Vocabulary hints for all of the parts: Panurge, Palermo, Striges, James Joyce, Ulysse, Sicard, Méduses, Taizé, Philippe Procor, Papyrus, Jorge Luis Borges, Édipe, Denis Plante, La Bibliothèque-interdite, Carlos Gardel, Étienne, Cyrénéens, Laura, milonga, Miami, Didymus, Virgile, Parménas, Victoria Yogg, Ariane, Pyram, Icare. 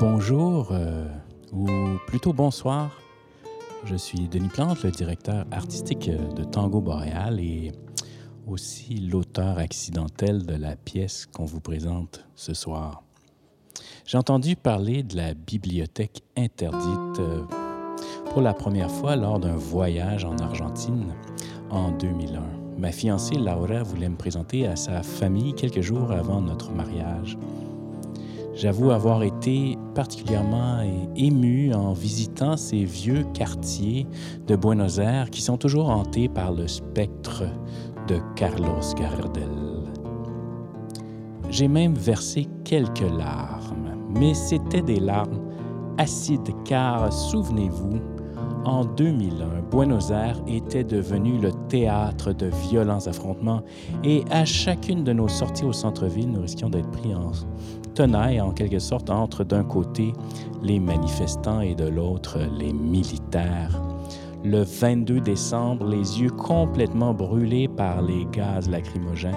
Bonjour, ou plutôt bonsoir. Je suis Denis Plante, le directeur artistique de Tango Boréal et aussi l'auteur accidentel de la pièce qu'on vous présente ce soir. J'ai entendu parler de la bibliothèque interdite pour la première fois lors d'un voyage en Argentine en 2001. Ma fiancée Laura voulait me présenter à sa famille quelques jours avant notre mariage. J'avoue avoir été particulièrement ému en visitant ces vieux quartiers de Buenos Aires qui sont toujours hantés par le spectre de Carlos Gardel. J'ai même versé quelques larmes, mais c'était des larmes acides car, souvenez-vous, en 2001, Buenos Aires était devenu le théâtre de violents affrontements et à chacune de nos sorties au centre-ville, nous risquions d'être pris en tenaille en quelque sorte entre d'un côté les manifestants et de l'autre les militaires. Le 22 décembre, les yeux complètement brûlés par les gaz lacrymogènes,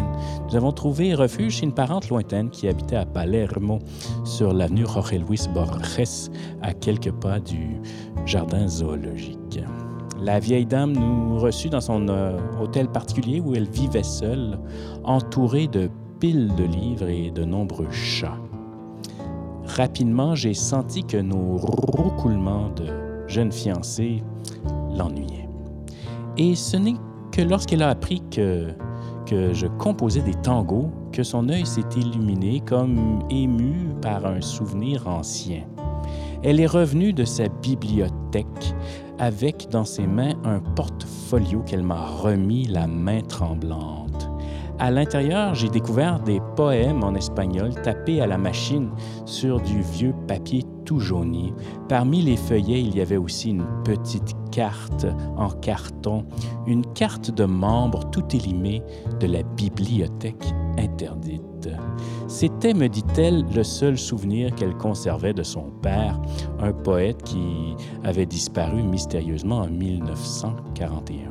nous avons trouvé refuge chez une parente lointaine qui habitait à Palermo, sur l'avenue Jorge Luis Borges, à quelques pas du jardin zoologique. La vieille dame nous reçut dans son hôtel particulier où elle vivait seule, entourée de piles de livres et de nombreux chats. Rapidement, j'ai senti que nos roucoulements de jeunes fiancés l'ennuyait. Et ce n'est que lorsqu'elle a appris que je composais des tangos que son œil s'est illuminé comme ému par un souvenir ancien. Elle est revenue de sa bibliothèque avec dans ses mains un portfolio qu'elle m'a remis la main tremblante. À l'intérieur, j'ai découvert des poèmes en espagnol tapés à la machine sur du vieux papier tout jauni. Parmi les feuillets, il y avait aussi une petite carte en carton, une carte de membre tout élimée de la bibliothèque interdite. C'était, me dit-elle, le seul souvenir qu'elle conservait de son père, un poète qui avait disparu mystérieusement en 1941.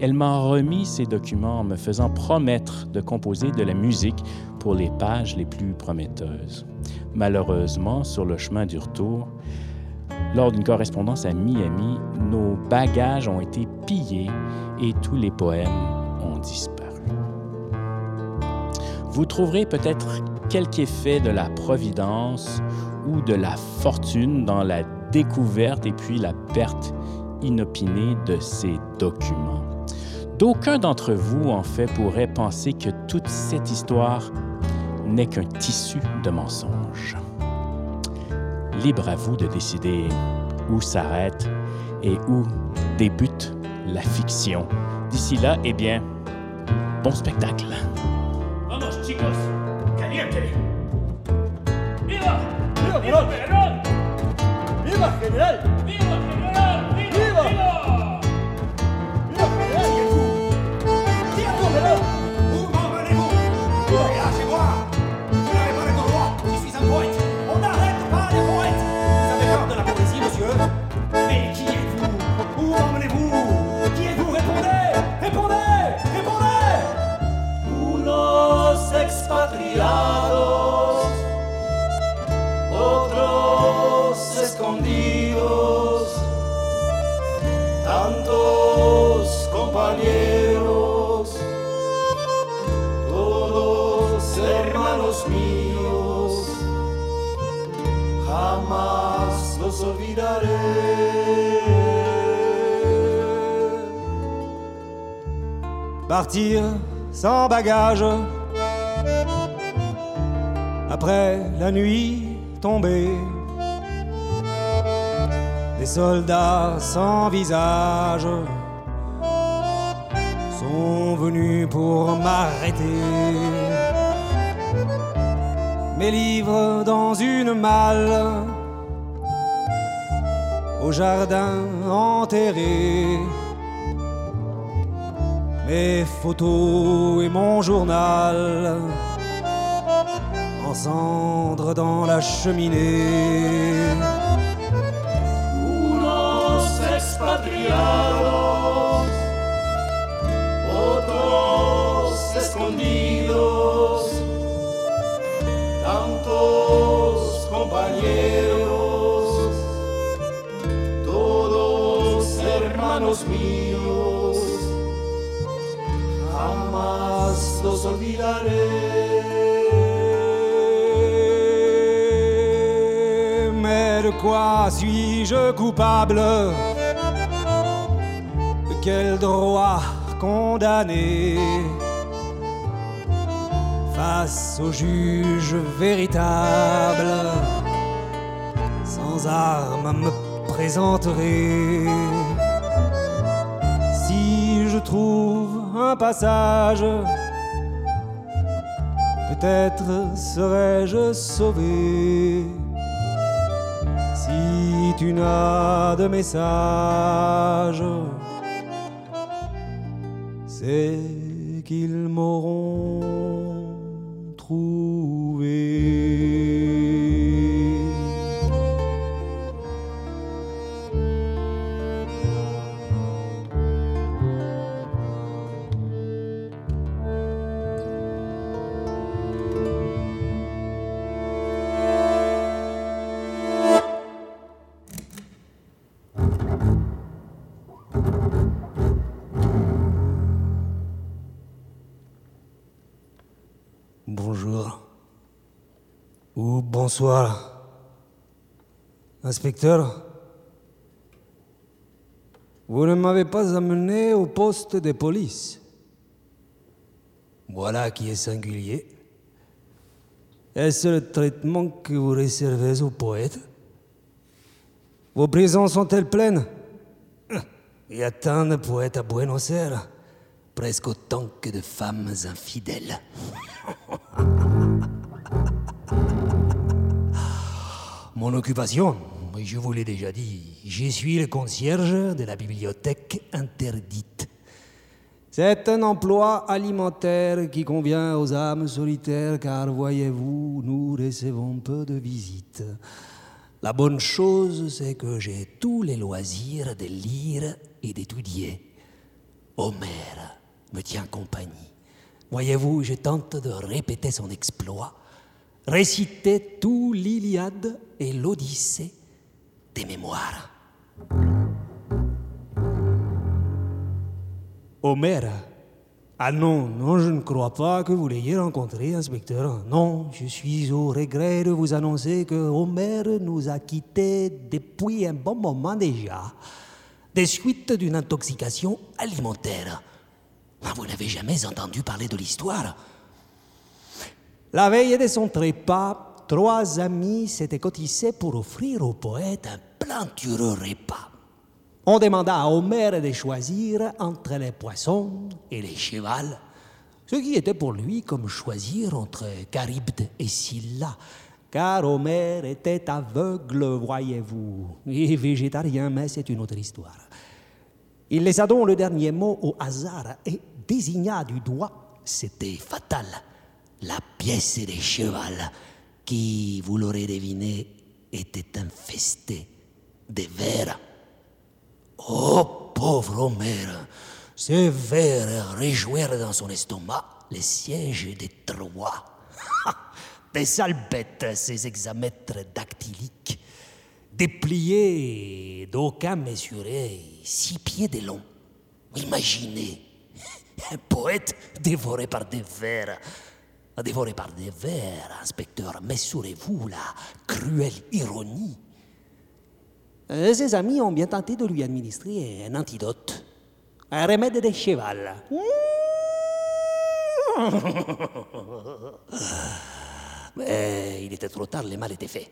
Elle m'a remis ces documents en me faisant promettre de composer de la musique pour les pages les plus prometteuses. Malheureusement, sur le chemin du retour, lors d'une correspondance à Miami, nos bagages ont été pillés et tous les poèmes ont disparu. Vous trouverez peut-être quelque effet de la providence ou de la fortune dans la découverte et puis la perte inopinée de ces documents. D'aucuns d'entre vous, en fait, pourraient penser que toute cette histoire n'est qu'un tissu de mensonges. Libre à vous de décider où s'arrête et où débute la fiction. D'ici là, eh bien, bon spectacle! Vamos, chicos! Caliente! Viva! Viva, General! Viva, General! Viva, General! Viva! Viva! Viva, General! Expatriados, otros escondidos, tantos compañeros, todos hermanos míos, jamás los olvidaré. Partir sans bagages. Après la nuit tombée, des soldats sans visage sont venus pour m'arrêter. Mes livres dans une malle, au jardin enterré, mes photos et mon journal cendre dans la cheminée. Unos expatriados, otros escondidos, tantos compañeros. compañeros, todos hermanos míos, jamás los olvidaré. Mais de quoi suis-je coupable? Quel droit condamné? Face au juge véritable, sans armes me présenterai. Si je trouve un passage, peut-être serai-je sauvé. Si tu n'as de message, c'est qu'ils m'auront trouvé. Bonsoir, inspecteur. Vous ne m'avez pas amené au poste de police. Voilà qui est singulier. Est-ce le traitement que vous réservez aux poètes? Vos prisons sont-elles pleines? Il y a tant de poètes à Buenos Aires, presque autant que de femmes infidèles. Mon occupation, je vous l'ai déjà dit, je suis le concierge de la bibliothèque interdite. C'est un emploi alimentaire qui convient aux âmes solitaires, car voyez-vous, nous recevons peu de visites. La bonne chose, c'est que j'ai tous les loisirs de lire et d'étudier. Homère me tient compagnie. Voyez-vous, je tente de répéter son exploit. Réciter tout l'Iliade et l'Odyssée des mémoires. Homère? Ah non, non, je ne crois pas que vous l'ayez rencontré, inspecteur. Non, je suis au regret de vous annoncer que Homère nous a quittés depuis un bon moment déjà, des suites d'une intoxication alimentaire. Vous n'avez jamais entendu parler de l'histoire? La veille de son trépas, 3 amis s'étaient cotisés pour offrir au poète un plantureux repas. On demanda à Homère de choisir entre les poissons et les chevals, ce qui était pour lui comme choisir entre Charybde et Scylla, car Homère était aveugle, voyez-vous, et végétarien, mais c'est une autre histoire. Il laissa donc le dernier mot au hasard et désigna du doigt, c'était fatal, la pièce des chevals qui, vous l'aurez deviné, était infestée de vers. Oh, pauvre Homère! Ce vers réjouir dans son estomac les sièges des Troies. Des sales bêtes, ces hexamètres dactyliques, dépliés d'aucun mesuré, 6 pieds de long. Imaginez, un poète dévoré par des vers. Dévoré par des vers, inspecteur, mesurez-vous la cruelle ironie. Ses amis ont bien tenté de lui administrer un antidote, un remède de cheval. Mais il était trop tard, le mal était fait.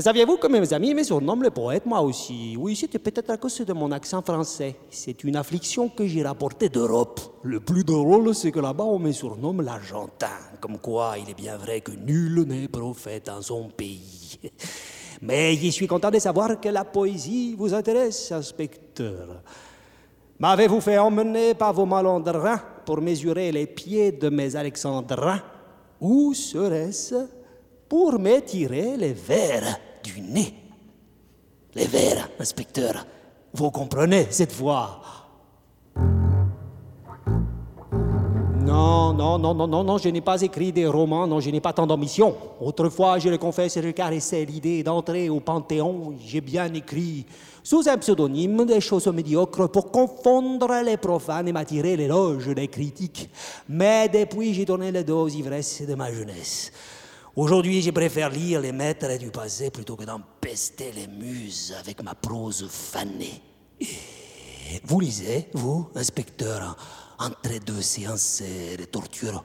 Saviez-vous que mes amis me surnomment le poète, moi aussi? Oui, c'était peut-être à cause de mon accent français. C'est une affliction que j'ai rapportée d'Europe. Le plus drôle, c'est que là-bas, on me surnomme l'Argentin. Comme quoi, il est bien vrai que nul n'est prophète en son pays. Mais je suis content de savoir que la poésie vous intéresse, inspecteur. M'avez-vous fait emmener par vos malandrins pour mesurer les pieds de mes alexandrins? Où serait-ce pour m'étirer les vers du nez? Les vers, inspecteur, vous comprenez cette voix? Non, non, je n'ai pas écrit des romans, non, je n'ai pas tant d'ambition. Autrefois, je le confesse, je caressais l'idée d'entrer au Panthéon. J'ai bien écrit sous un pseudonyme des choses médiocres pour confondre les profanes et m'attirer l'éloge des critiques. Mais depuis, j'ai donné le dos aux ivresses de ma jeunesse. Aujourd'hui, je préfère lire les maîtres du passé plutôt que d'empester les muses avec ma prose fanée. Vous lisez, vous, inspecteur, entre deux séances de torture?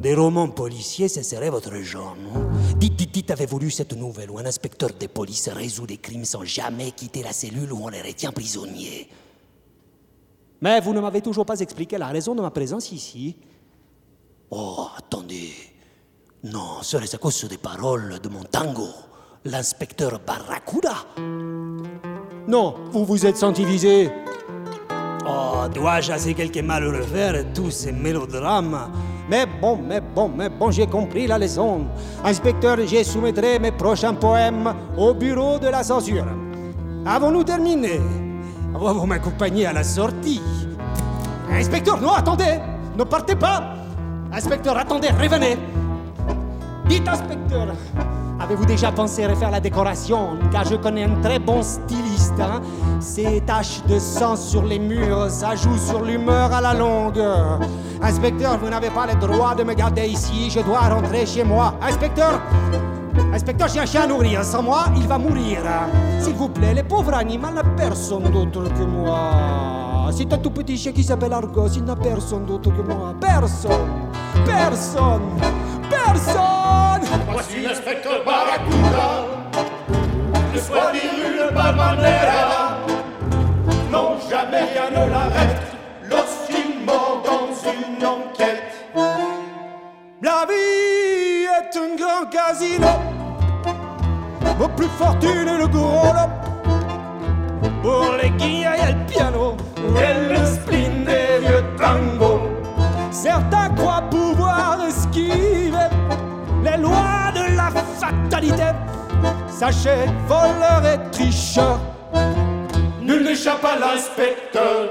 Des romans policiers, ce serait votre genre, non? Dites, avez-vous lu cette nouvelle où un inspecteur de police résout des crimes sans jamais quitter la cellule où on les retient prisonniers? Mais vous ne m'avez toujours pas expliqué la raison de ma présence ici. Oh, attendez. Non, serait-ce à cause des paroles de mon tango, l'inspecteur Barracuda? Non, vous vous êtes senti visé. Oh, dois-je à ces quelques malheureux faire tous ces mélodrames? Mais bon, j'ai compris la leçon. Inspecteur, je soumettrai mes prochains poèmes au bureau de la censure. Avons-nous terminé? Vous m'accompagnez à la sortie. Inspecteur, non, attendez! Ne partez pas! Inspecteur, attendez, revenez! Dites, inspecteur, avez-vous déjà pensé refaire la décoration? Car je connais un très bon styliste, hein? Ces taches de sang sur les murs, ça joue sur l'humeur à la longue. Inspecteur, vous n'avez pas le droit de me garder ici, je dois rentrer chez moi. Inspecteur, j'ai un chien à nourrir, sans moi, il va mourir. S'il vous plaît, le pauvre animal n'a personne d'autre que moi. C'est un tout petit chien qui s'appelle Argos, il n'a personne d'autre que moi. Personne! Voici l'inspecteur Barracuda, ne soit d'une bonne manière. Non, jamais rien ne l'arrête lorsqu'il mord dans une enquête. La vie est un grand casino, vos plus fortunes le gros lot. Pour les guillemets, il y a le piano et le spleen des vieux tangos. Certains croient pouvoir esquiver les lois de la fatalité. Sachez, voleurs et tricheurs, nul n'échappe à l'inspecteur.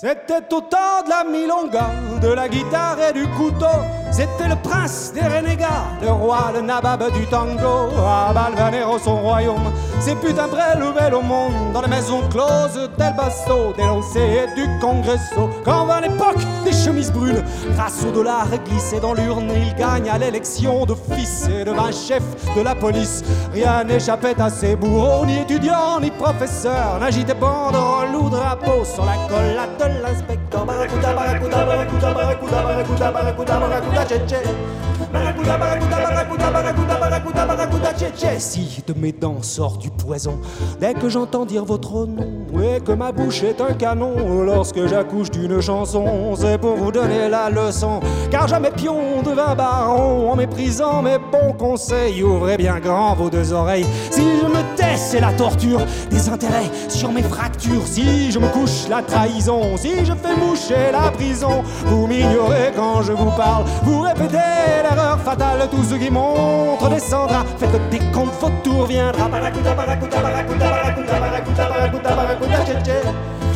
C'était au temps de la milonga, de la guitare et du couteau. C'était le prince des renégats, le roi, le nabab du tango. À Balvanero, son royaume, ses putains prélevés au monde. Dans les maisons closes del Basso, des lancers et du Congresso. Quand vint l'époque des chemises brunes, grâce au dollar glissé dans l'urne, il gagne à l'élection d'office et devint chef de la police. Rien n'échappait à ses bourreaux, ni étudiants, ni professeurs. N'agitaient banderoles ou drapeaux sur la collate. L'inspecteur Barracuda, Barracuda, Barracuda, Barracuda, Barracuda, Barracuda, Barracuda, tché-tché. Barracuda, Barracuda, Barracuda, Barracuda, Barracuda, Barracuda, tché-tché. Si de mes dents sort du poison, dès que j'entends dire votre nom, et que ma bouche est un canon, lorsque j'accouche d'une chanson, c'est pour vous donner la leçon. Car jamais pion devint baron, en méprisant mes bons conseils. Ouvrez bien grand vos deux oreilles. Si je me tais, c'est la torture, des intérêts sur mes fractures. Si je me couche, la trahison. Si je fais moucher la prison, vous m'ignorez quand je vous parle. Vous répétez l'erreur fatale, tout ce qui montre descendra. Faites des comptes, votre tour viendra. Barracuda, barracuda, barracuda, barracuda, barracuda, barracuda, barracuda, tché-tché.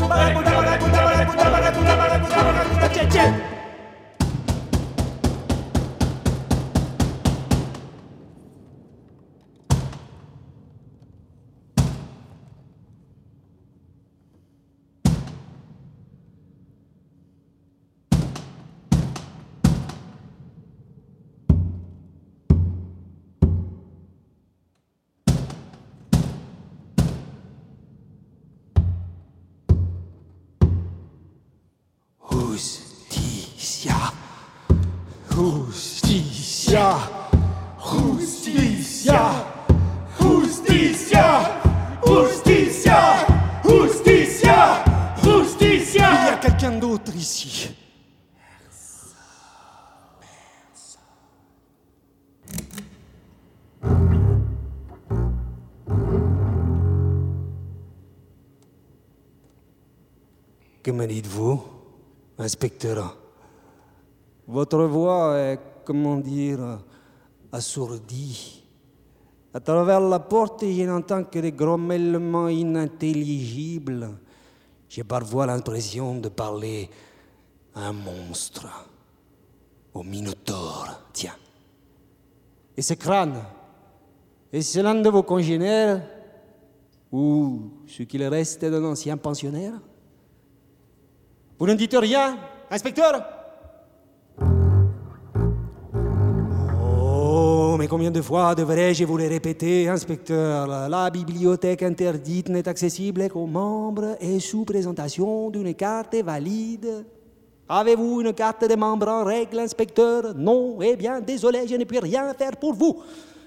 Barracuda, barracuda, barracuda, barracuda, barracuda, barracuda, tché-tché. Que me dites-vous, inspecteur? Votre voix est, comment dire, assourdie. À travers la porte, je n'entends que des grommellements inintelligibles. J'ai parfois l'impression de parler Un monstre. Au Minotaure, tiens. Et ce crâne, est-ce l'un de vos congénères ou ce qu'il reste d'un ancien pensionnaire? Vous ne dites rien, inspecteur? Oh, mais combien de fois devrais-je vous le répéter, inspecteur? La bibliothèque interdite n'est accessible qu'aux membres et sous présentation d'une carte valide. Avez-vous une carte de membre en règle, inspecteur? Non? Eh bien, désolé, je ne peux rien faire pour vous.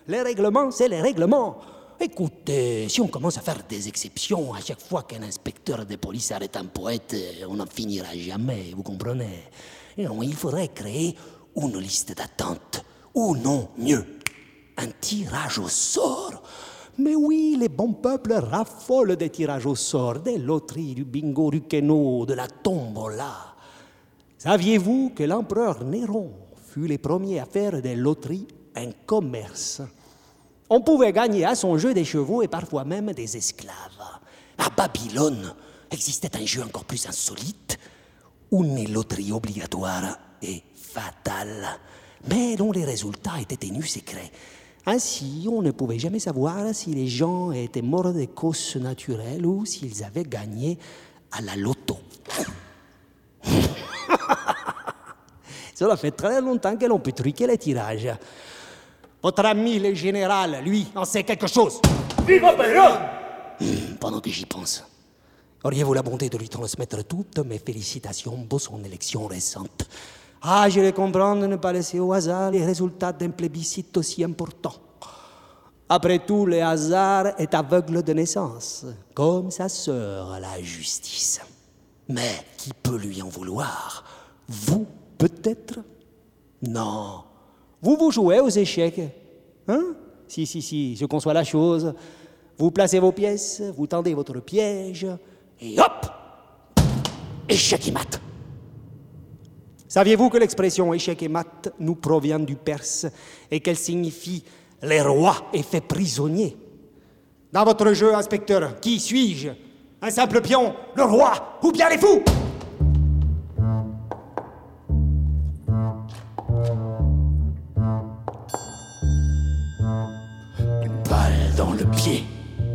Les règlements, c'est les règlements. Écoutez, si on commence à faire des exceptions à chaque fois qu'un inspecteur de police arrête un poète, on n'en finira jamais, vous comprenez? Non, il faudrait créer une liste d'attente, ou non mieux, un tirage au sort. Mais oui, les bons peuples raffolent des tirages au sort, des loteries, du bingo, du keno, de la tombola. Saviez-vous que l'empereur Néron fut le premier à faire des loteries un commerce? On pouvait gagner à son jeu des chevaux et parfois même des esclaves. À Babylone existait un jeu encore plus insolite, une loterie obligatoire et fatale, mais dont les résultats étaient tenus secrets. Ainsi, on ne pouvait jamais savoir si les gens étaient morts de causes naturelles ou s'ils avaient gagné à la loto. Cela fait très longtemps que l'on peut truquer les tirages. Votre ami, le général, lui, en sait quelque chose. Vive Péron! Pendant que j'y pense, auriez-vous la bonté de lui transmettre toutes mes félicitations pour son élection récente? Ah, je le comprends de ne pas laisser au hasard les résultats d'un plébiscite aussi important. Après tout, le hasard est aveugle de naissance, comme sa sœur, la justice. Mais qui peut lui en vouloir? Vous, peut-être? Non. Vous vous jouez aux échecs, hein? Si, je conçois la chose. Vous placez vos pièces, vous tendez votre piège, et hop! Échec et mat. Saviez-vous que l'expression échec et mat nous provient du perse et qu'elle signifie les rois et fait prisonnier? Dans votre jeu, inspecteur, qui suis-je? Un simple pion, le roi, ou bien les fous? Une balle dans le pied.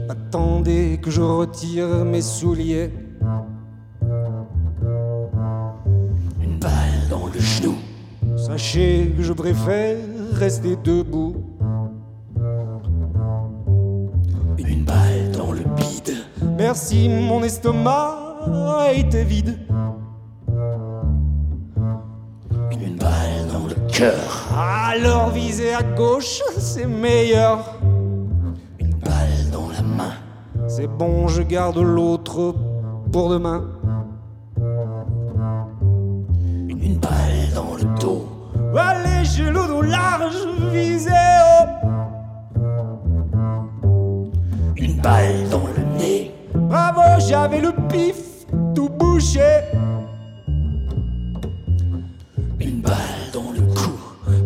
Attendez que je retire mes souliers. Une balle dans le genou. Sachez que je préfère rester debout. Une balle dans le bide. Merci, mon estomac a été vide. Une balle dans le cœur. Alors viser à gauche, c'est meilleur. Une balle dans la main. C'est bon, je garde l'autre pour demain. Une balle dans le dos. Allez, genoux au large, visez haut. Une balle dans le nez. Bravo, j'avais le pif tout bouché. Une balle dans le cou.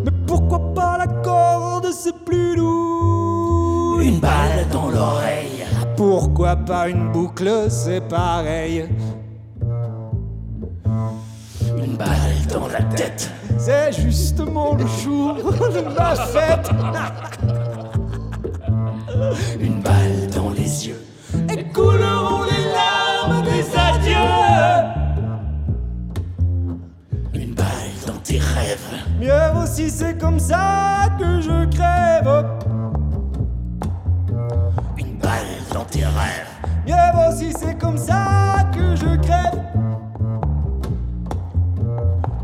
Mais pourquoi pas la corde, c'est plus lourd. Une balle dans l'oreille. Pourquoi pas une boucle, c'est pareil. Une balle dans la tête. C'est justement le jour de ma fête. Une balle dans les yeux. Et couleront les larmes des adieux. Une balle dans tes rêves. Mieux vaut si c'est comme ça que je crève. Une balle dans tes rêves. Mieux vaut si c'est comme ça que je crève.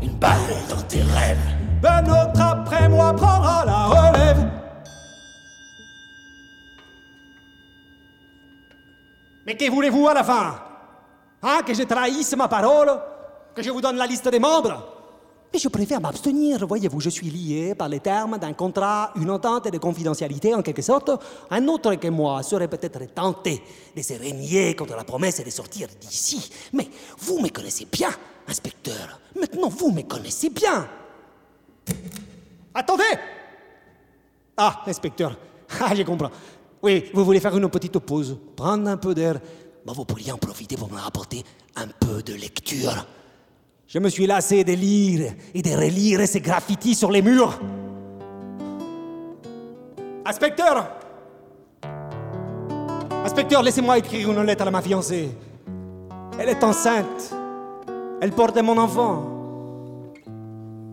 Une balle dans tes rêves. Un autre après moi prendra la relève. Mais que voulez-vous à la fin? Hein? Que je trahisse ma parole? Que je vous donne la liste des membres? Mais je préfère m'abstenir, voyez-vous, je suis lié par les termes d'un contrat, une entente de confidentialité en quelque sorte. Un autre que moi serait peut-être tenté de se régner contre la promesse de sortir d'ici. Mais vous me connaissez bien, inspecteur. Maintenant, vous me connaissez bien. Attendez! Ah, inspecteur, ah, je comprends. Oui, vous voulez faire une petite pause, prendre un peu d'air. Bah, vous pourriez en profiter pour me rapporter un peu de lecture. Je me suis lassé de lire et de relire ces graffitis sur les murs. Inspecteur! Inspecteur, laissez-moi écrire une lettre à ma fiancée. Elle est enceinte. Elle porte mon enfant.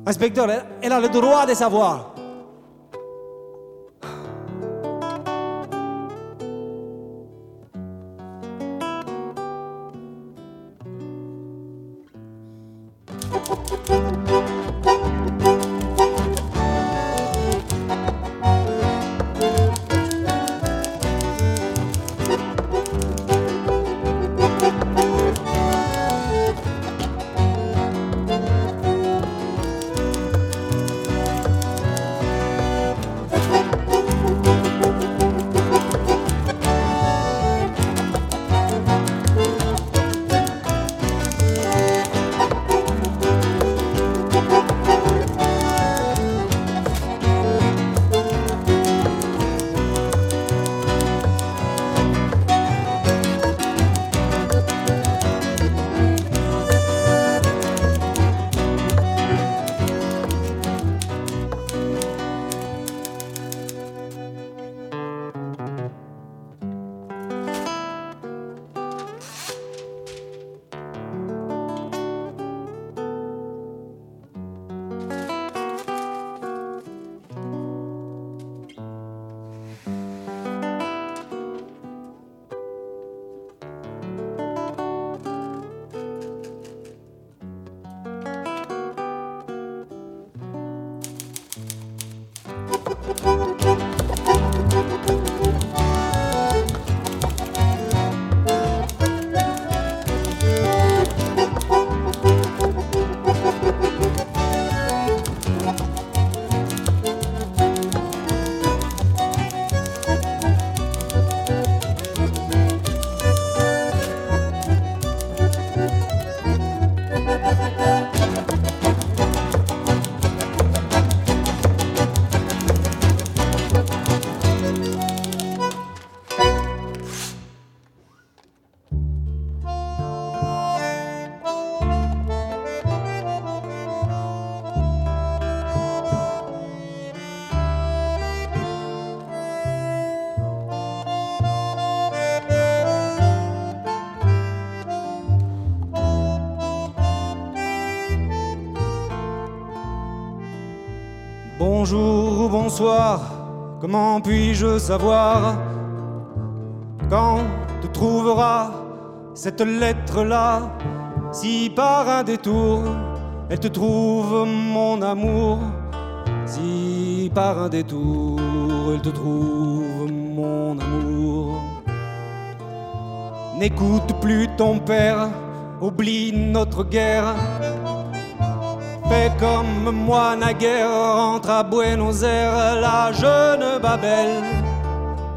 Inspecteur, elle a le droit de savoir. Bonjour ou bonsoir, comment puis-je savoir quand tu trouveras cette lettre-là, si par un détour elle te trouve mon amour, si par un détour elle te trouve mon amour. N'écoute plus ton père, oublie notre guerre. Fais comme moi naguère, rentre à Buenos Aires, la jeune Babel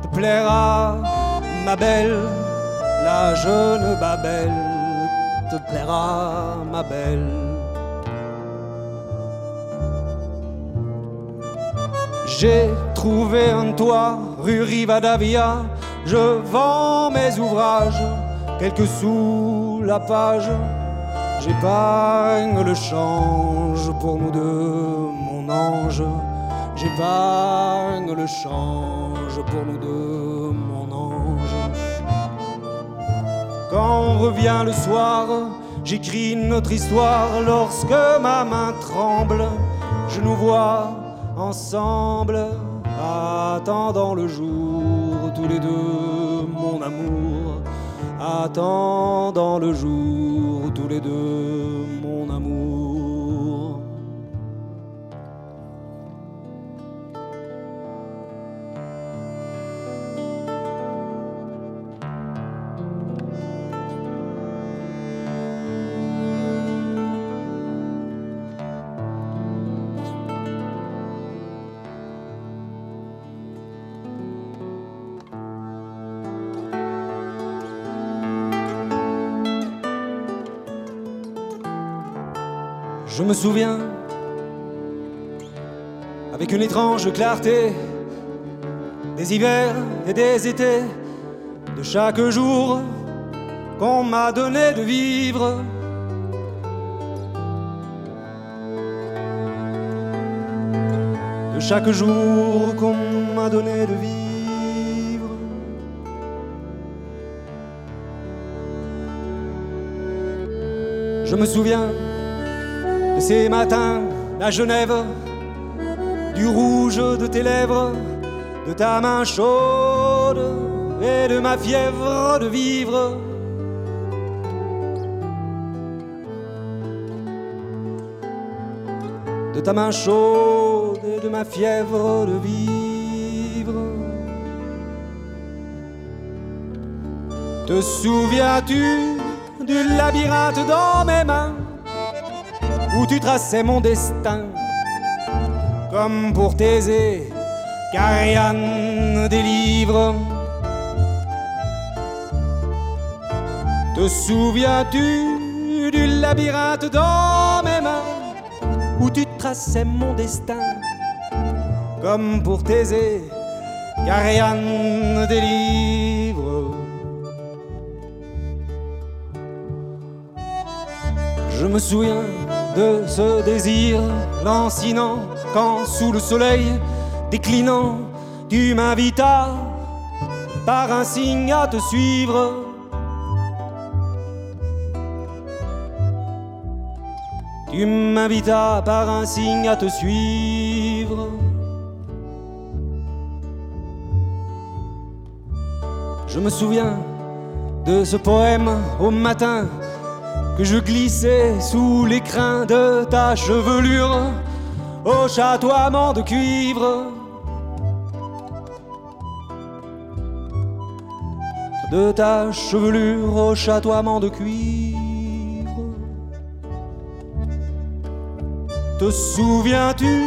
te plaira, ma belle, la jeune Babel te plaira, ma belle. J'ai trouvé en toi, rue Rivadavia, je vends mes ouvrages, quelques sous la page. J'épargne le change pour nous deux, mon ange. J'épargne le change pour nous deux, mon ange. Quand revient le soir, j'écris notre histoire. Lorsque ma main tremble, je nous vois ensemble, attendant le jour, tous les deux, mon amour. Attendant le jour, tous les deux, mon amour. Je me souviens, avec une étrange clarté, des hivers et des étés, de chaque jour qu'on m'a donné de vivre. que chaque jour qu'on m'a donné de vivre je me souviens de ces matins à Genève, du rouge de tes lèvres, de ta main chaude et de ma fièvre de vivre. De ta main chaude et de ma fièvre de vivre. Te souviens-tu du labyrinthe dans mes mains où tu traçais mon destin comme pour Taizé qu'Ariane délivre? Te souviens-tu du labyrinthe dans mes mains où tu traçais mon destin comme pour Thésée qu'Ariane délivre? Je me souviens de ce désir lancinant quand sous le soleil déclinant tu m'invitas par un signe à te suivre. Tu m'invitas par un signe à te suivre. Je me souviens de ce poème au matin que je glissais sous l'écrin de ta chevelure au chatoiement de cuivre. De ta chevelure au chatoiement de cuivre. Te souviens-tu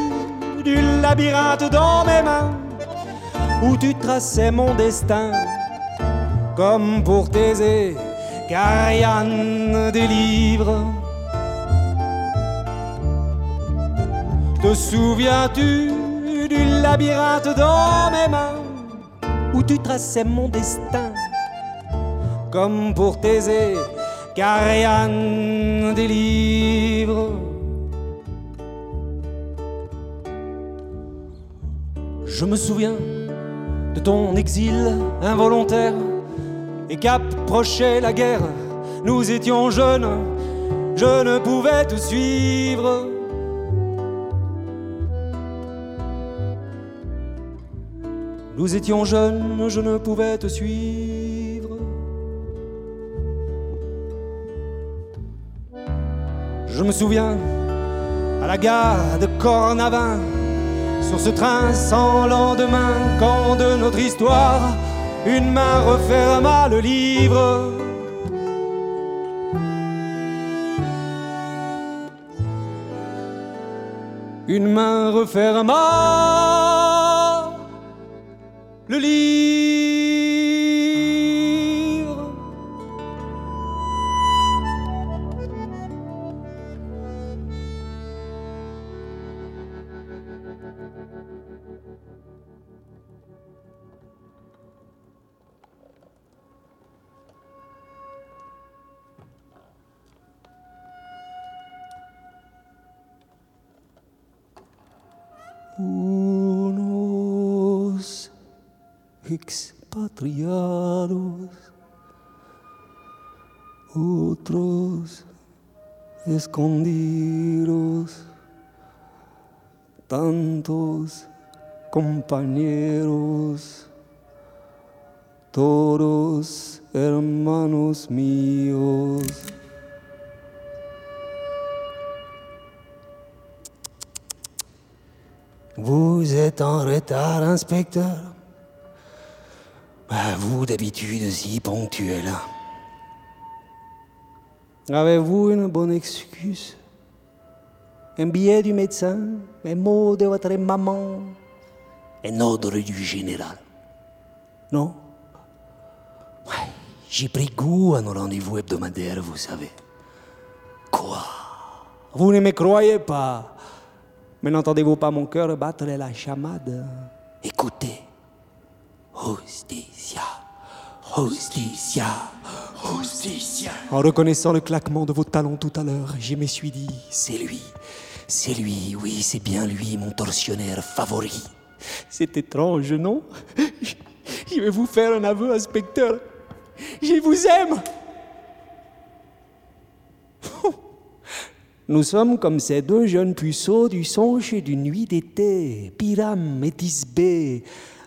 du labyrinthe dans mes mains où tu traçais mon destin comme pour Thésée qu'Ariane délivre? Te souviens-tu du labyrinthe dans mes mains où tu traçais mon destin comme pour Thésée qu'Ariane délivre? Je me souviens de ton exil involontaire et qu'approchait la guerre. Nous étions jeunes, je ne pouvais te suivre. Nous étions jeunes, je ne pouvais te suivre. Je me souviens à la gare de Cornavin, sur ce train sans lendemain, quand de notre histoire une main referma le livre. Une main referma le livre. Unos expatriados, otros escondidos, tantos compañeros, todos hermanos míos. Vous êtes en retard, inspecteur. Vous, d'habitude, si ponctuel. Avez-vous une bonne excuse? Un billet du médecin? Un mot de votre maman? Un ordre du général? Non? Ouais, j'ai pris goût à nos rendez-vous hebdomadaires, vous savez. Quoi? Vous ne me croyez pas? Mais n'entendez-vous pas mon cœur battre la chamade? Écoutez. Hostitia, hostitia, hostitia. En reconnaissant le claquement de vos talons tout à l'heure, je me suis dit, c'est lui, C'est lui, oui, c'est bien lui, mon tortionnaire favori. C'est étrange, non? Je vais vous faire un aveu, inspecteur. Je vous aime. Nous sommes comme ces deux jeunes puceaux du songe d'une nuit d'été, Pyram et Thisbé,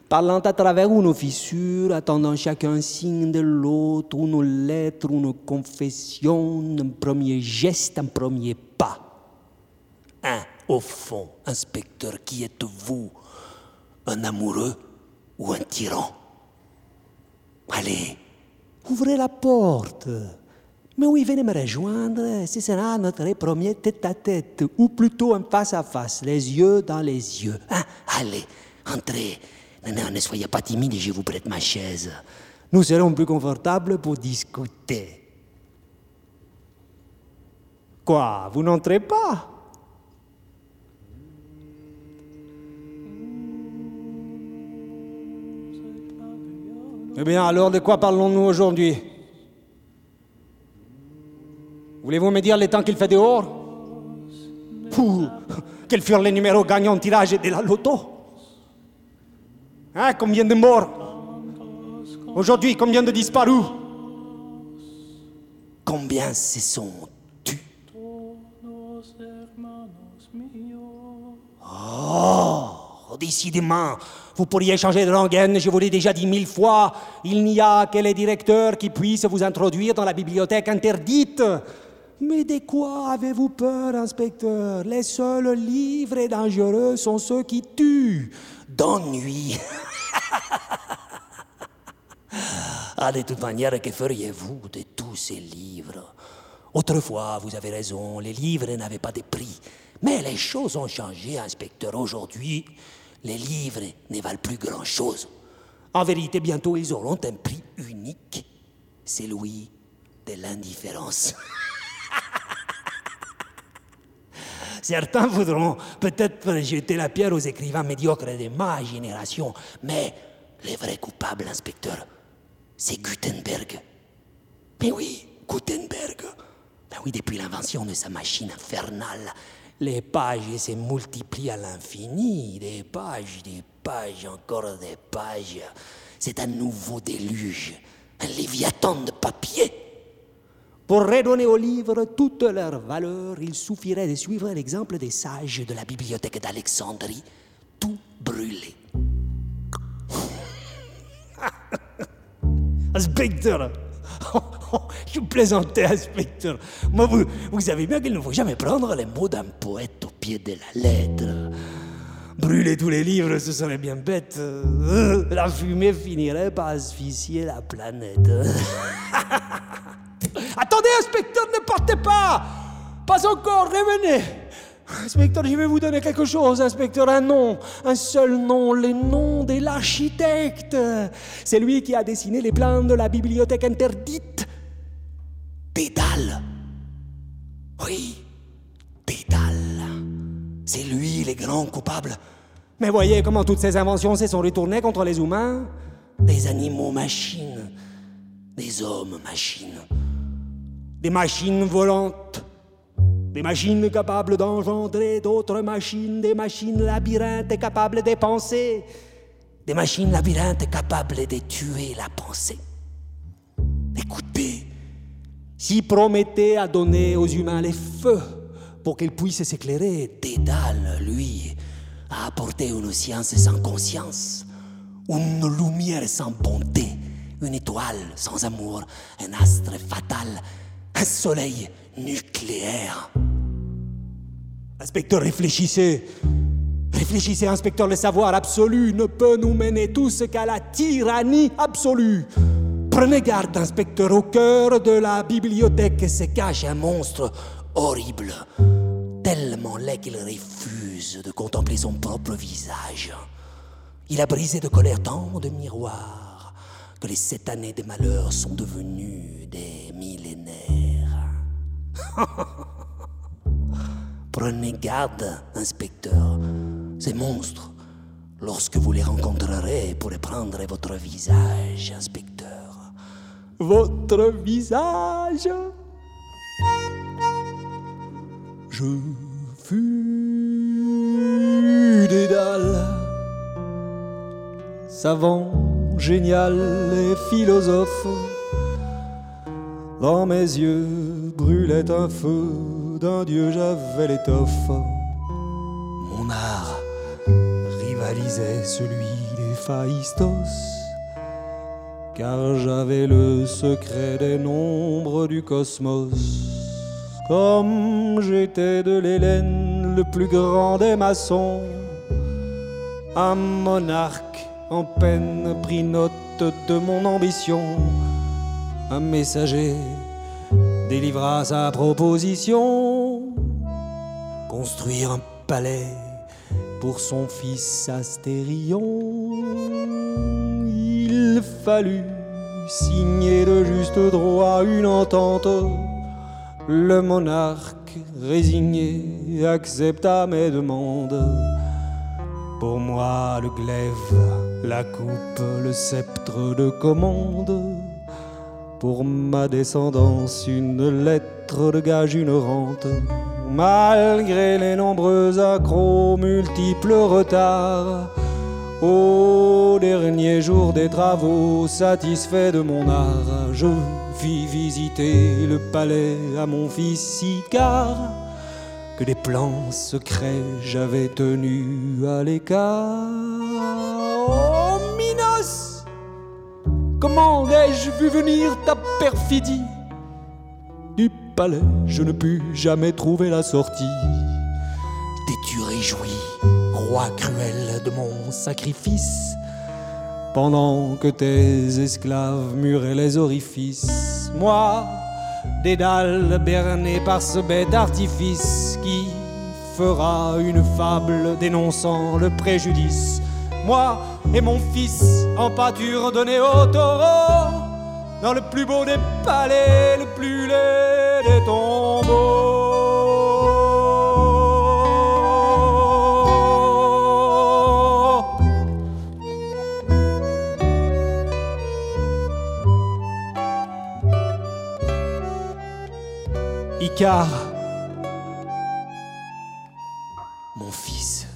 parlant à travers nos fissures, attendant chacun signe de l'autre, ou nos lettres, ou nos confessions, un premier geste, un premier pas. Au fond, inspecteur, qui êtes-vous? Un amoureux ou un tyran? Allez, ouvrez la porte. Mais oui, venez me rejoindre, ce sera notre premier tête-à-tête, ou plutôt un face-à-face, les yeux dans les yeux. Allez, entrez, ne soyez pas timide, je vous prête ma chaise. Nous serons plus confortables pour discuter. Quoi, vous n'entrez pas? Eh bien, alors, de quoi parlons-nous aujourd'hui? Voulez-vous me dire les temps qu'il fait dehors? Pouh! Quels furent les numéros gagnants au tirage de la loto? Hein, combien de morts? Aujourd'hui, combien de disparus? Combien se sont-tu? Oh! Décidément, vous pourriez changer de rengaine, je vous l'ai déjà dit 1000 fois. Il n'y a que les directeurs qui puissent vous introduire dans la bibliothèque interdite. Mais de quoi avez-vous peur, inspecteur? Les seuls livres et dangereux sont ceux qui tuent. D'ennui. Ah, de toute manière, que feriez-vous de tous ces livres? Autrefois, vous avez raison, les livres n'avaient pas de prix. Mais les choses ont changé, inspecteur. Aujourd'hui, les livres ne valent plus grand-chose. En vérité, bientôt, ils auront un prix unique. C'est celui de l'indifférence. Certains voudront peut-être jeter la pierre aux écrivains médiocres de ma génération, mais le vrai coupable, inspecteur, c'est Gutenberg. Mais oui, Gutenberg. Ben oui, depuis l'invention de sa machine infernale, les pages se multiplient à l'infini. Des pages, encore des pages. C'est un nouveau déluge, un léviathan de papier. Pour redonner aux livres toute leur valeur, il suffirait de suivre l'exemple des sages de la bibliothèque d'Alexandrie, tout brûlé. Inspecteur, je plaisantais, inspecteur. Moi, vous savez bien qu'il ne faut jamais prendre les mots d'un poète au pied de la lettre. Brûler tous les livres, ce serait bien bête. La fumée finirait par asphyxier la planète. Attendez, inspecteur, ne partez pas! Pas encore, revenez! Inspecteur, je vais vous donner quelque chose, inspecteur, un nom, un seul nom, le nom de l'architecte. C'est lui qui a dessiné les plans de la bibliothèque interdite. Dédale. Oui, Dédale. C'est lui, le grand coupable. Mais voyez comment toutes ces inventions se sont retournées contre les humains. Des animaux-machines, des hommes-machines. Des machines volantes, des machines capables d'engendrer d'autres machines, des machines labyrinthes capables de penser, des machines labyrinthes capables de tuer la pensée. Écoutez, si Prométhée a donné aux humains les feux pour qu'ils puissent s'éclairer, Dédale, lui, a apporté une science sans conscience, une lumière sans bonté, une étoile sans amour, un astre fatal, un soleil nucléaire. Inspecteur, réfléchissez. Réfléchissez, inspecteur, le savoir absolu ne peut nous mener tous qu'à la tyrannie absolue. Prenez garde, inspecteur, au cœur de la bibliothèque se cache un monstre horrible, tellement laid qu'il refuse de contempler son propre visage. Il a brisé de colère tant de miroirs que les 7 années de malheur sont devenues des millénaires. Prenez garde, inspecteur. Ces monstres, lorsque vous les rencontrerez, pourrez prendre votre visage, inspecteur. Votre visage. Je fut Dédale, savant, génial et philosophe. Dans mes yeux brûlait un feu, d'un dieu j'avais l'étoffe. Mon art rivalisait celui d'Héphaïstos, car j'avais le secret des nombres du cosmos. Comme j'étais de l'Hélène, le plus grand des maçons, un monarque en peine prit note de mon ambition. Un messager délivra sa proposition: construire un palais pour son fils Astérion. Il fallut signer de juste droit une entente. Le monarque résigné accepta mes demandes. Pour moi le glaive, la coupe, le sceptre de commande. Pour ma descendance une lettre de gage, une rente. Malgré les nombreux accros, multiples retards, au dernier jour des travaux, satisfait de mon art, je fit visiter le palais à mon fils Sicard, que des plans secrets j'avais tenus à l'écart. Oh Minos, comment ai-je vu venir ta perfidie? Du palais je ne pus jamais trouver la sortie. T'es-tu réjoui, roi cruel, de mon sacrifice, pendant que tes esclaves muraient les orifices? Moi, Dédale, berné par ce bête artifice qui fera une fable dénonçant le préjudice. Moi et mon fils en pâture donnés au taureau, dans le plus beau des palais, le plus laid des tombeaux. Car mon fils.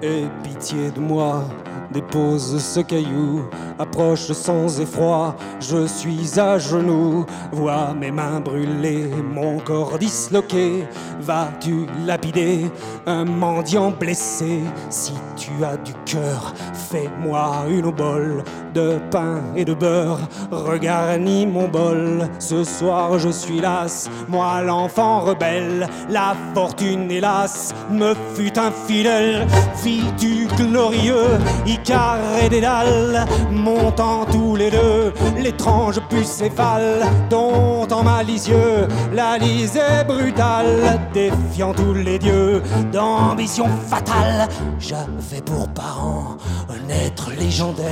Aie pitié de moi, dépose ce caillou, approche sans effroi, je suis à genoux. Vois mes mains brûler, mon corps disloqué. Vas-tu lapider un mendiant blessé? Si tu as du cœur, fais-moi une obole de pain et de beurre, regarnis mon bol. Ce soir je suis las, moi l'enfant rebelle. La fortune, hélas, me fut infidèle. Fille du glorieux Icare et Dédale, montant tous les deux l'étrange pucéphale, dont en malicieux la lisée brutale, défiant tous les dieux d'ambition fatale. J'avais pour parent un être légendaire,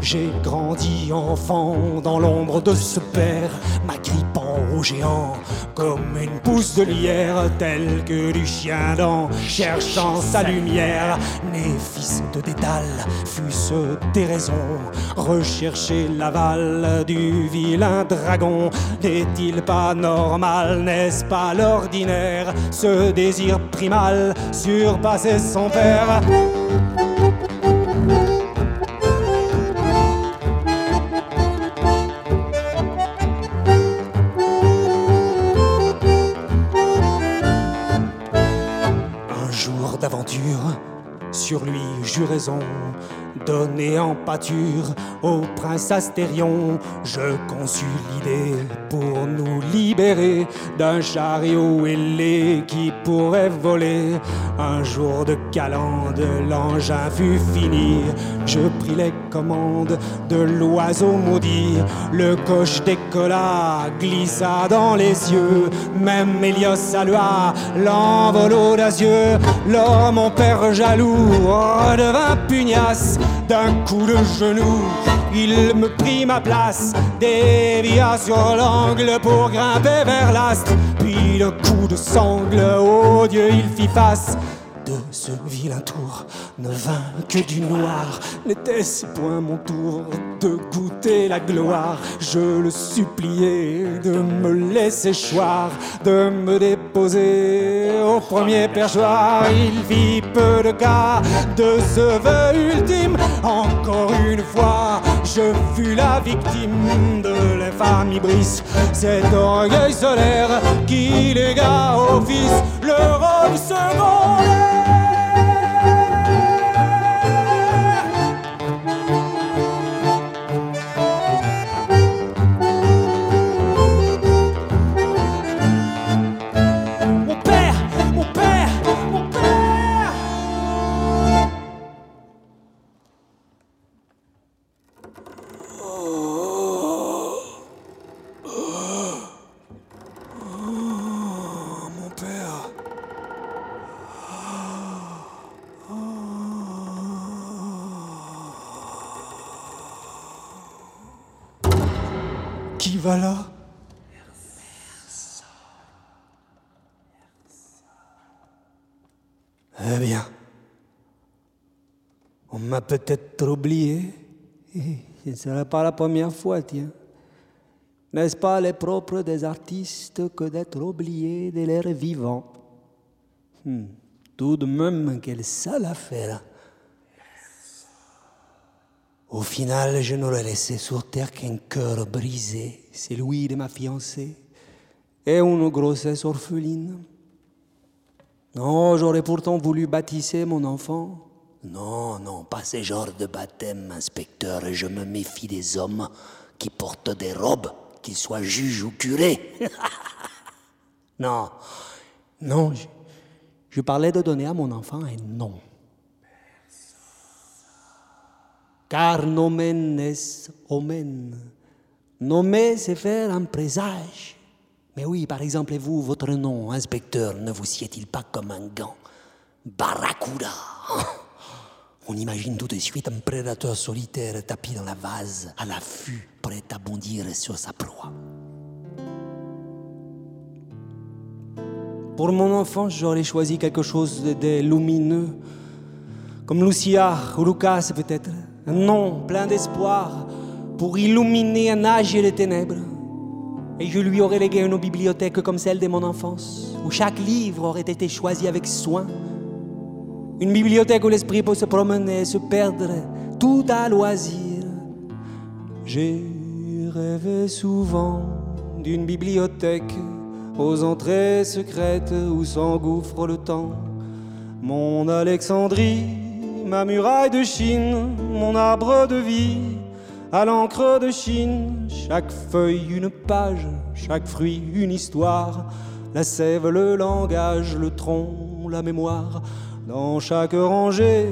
j'ai grandi enfant dans l'ombre de ce père, m'agrippant au géant comme une pousse de lierre, telle que du chien d'an cherchant sa lumière. Né fils de Dédale, fût-ce des raisons, rechercher l'aval du vilain dragon. N'est-il pas normal, n'est-ce pas l'ordinaire, ce désir primal surpassait son père? Sur lui j'eus raison, donné en pâture au prince Astérion. Je conçus l'idée pour nous libérer d'un chariot ailé qui pourrait voler. Un jour de calende, l'engin fut fini. Je pris les commandes de l'oiseau maudit. Le coche décolla, glissa dans les cieux. Même Elios salua l'envol audacieux. Lors mon père jaloux redevint pugnace. d'un coup de genou, il me prit ma place, dévia sur l'angle pour grimper vers l'astre, puis le coup de sangle, oh Dieu, il fit face. De ce vilain tour ne vint que du noir. N'était-ce point mon tour de goûter la gloire? Je le suppliais de me laisser choir, de me déposer au premier perchoir. Il fit peu de cas de ce vœu ultime. Encore une fois, je fus la victime de l'infâme hybris, cet orgueil solaire qui légua au fils le rôle secondaire. Voilà. Personne. Eh bien, on m'a peut-être oublié. Ce ne sera pas la première fois, tiens. N'est-ce pas le propre des artistes que d'être oubliés de l'air vivant? Tout de même, quelle sale affaire. Au final, je n'aurais laissé sur terre qu'un cœur brisé, celui de ma fiancée, et une grossesse orpheline. Non, j'aurais pourtant voulu baptiser mon enfant. Non, pas ce genre de baptême, inspecteur. Je me méfie des hommes qui portent des robes, qu'ils soient juges ou curés. Non, je parlais de donner à mon enfant un nom. Car nomen est omen. Nommer, c'est faire un présage. Mais oui, par exemple, vous, votre nom, inspecteur, ne vous sied-il pas comme un gant? Barracuda. On imagine tout de suite un prédateur solitaire tapis dans la vase, à l'affût, prêt à bondir sur sa proie. Pour mon enfant, j'aurais choisi quelque chose de lumineux, comme Lucia ou Lucas peut-être. Un nom plein d'espoir pour illuminer un âge de ténèbres. Et je lui aurais légué une bibliothèque comme celle de mon enfance, où chaque livre aurait été choisi avec soin. Une bibliothèque où l'esprit peut se promener, se perdre, tout à loisir. J'ai rêvé souvent d'une bibliothèque aux entrées secrètes où s'engouffre le temps. Mon Alexandrie, ma muraille de Chine, mon arbre de vie, à l'encre de Chine, chaque feuille une page, chaque fruit une histoire, la sève, le langage, le tronc, la mémoire. Dans chaque rangée,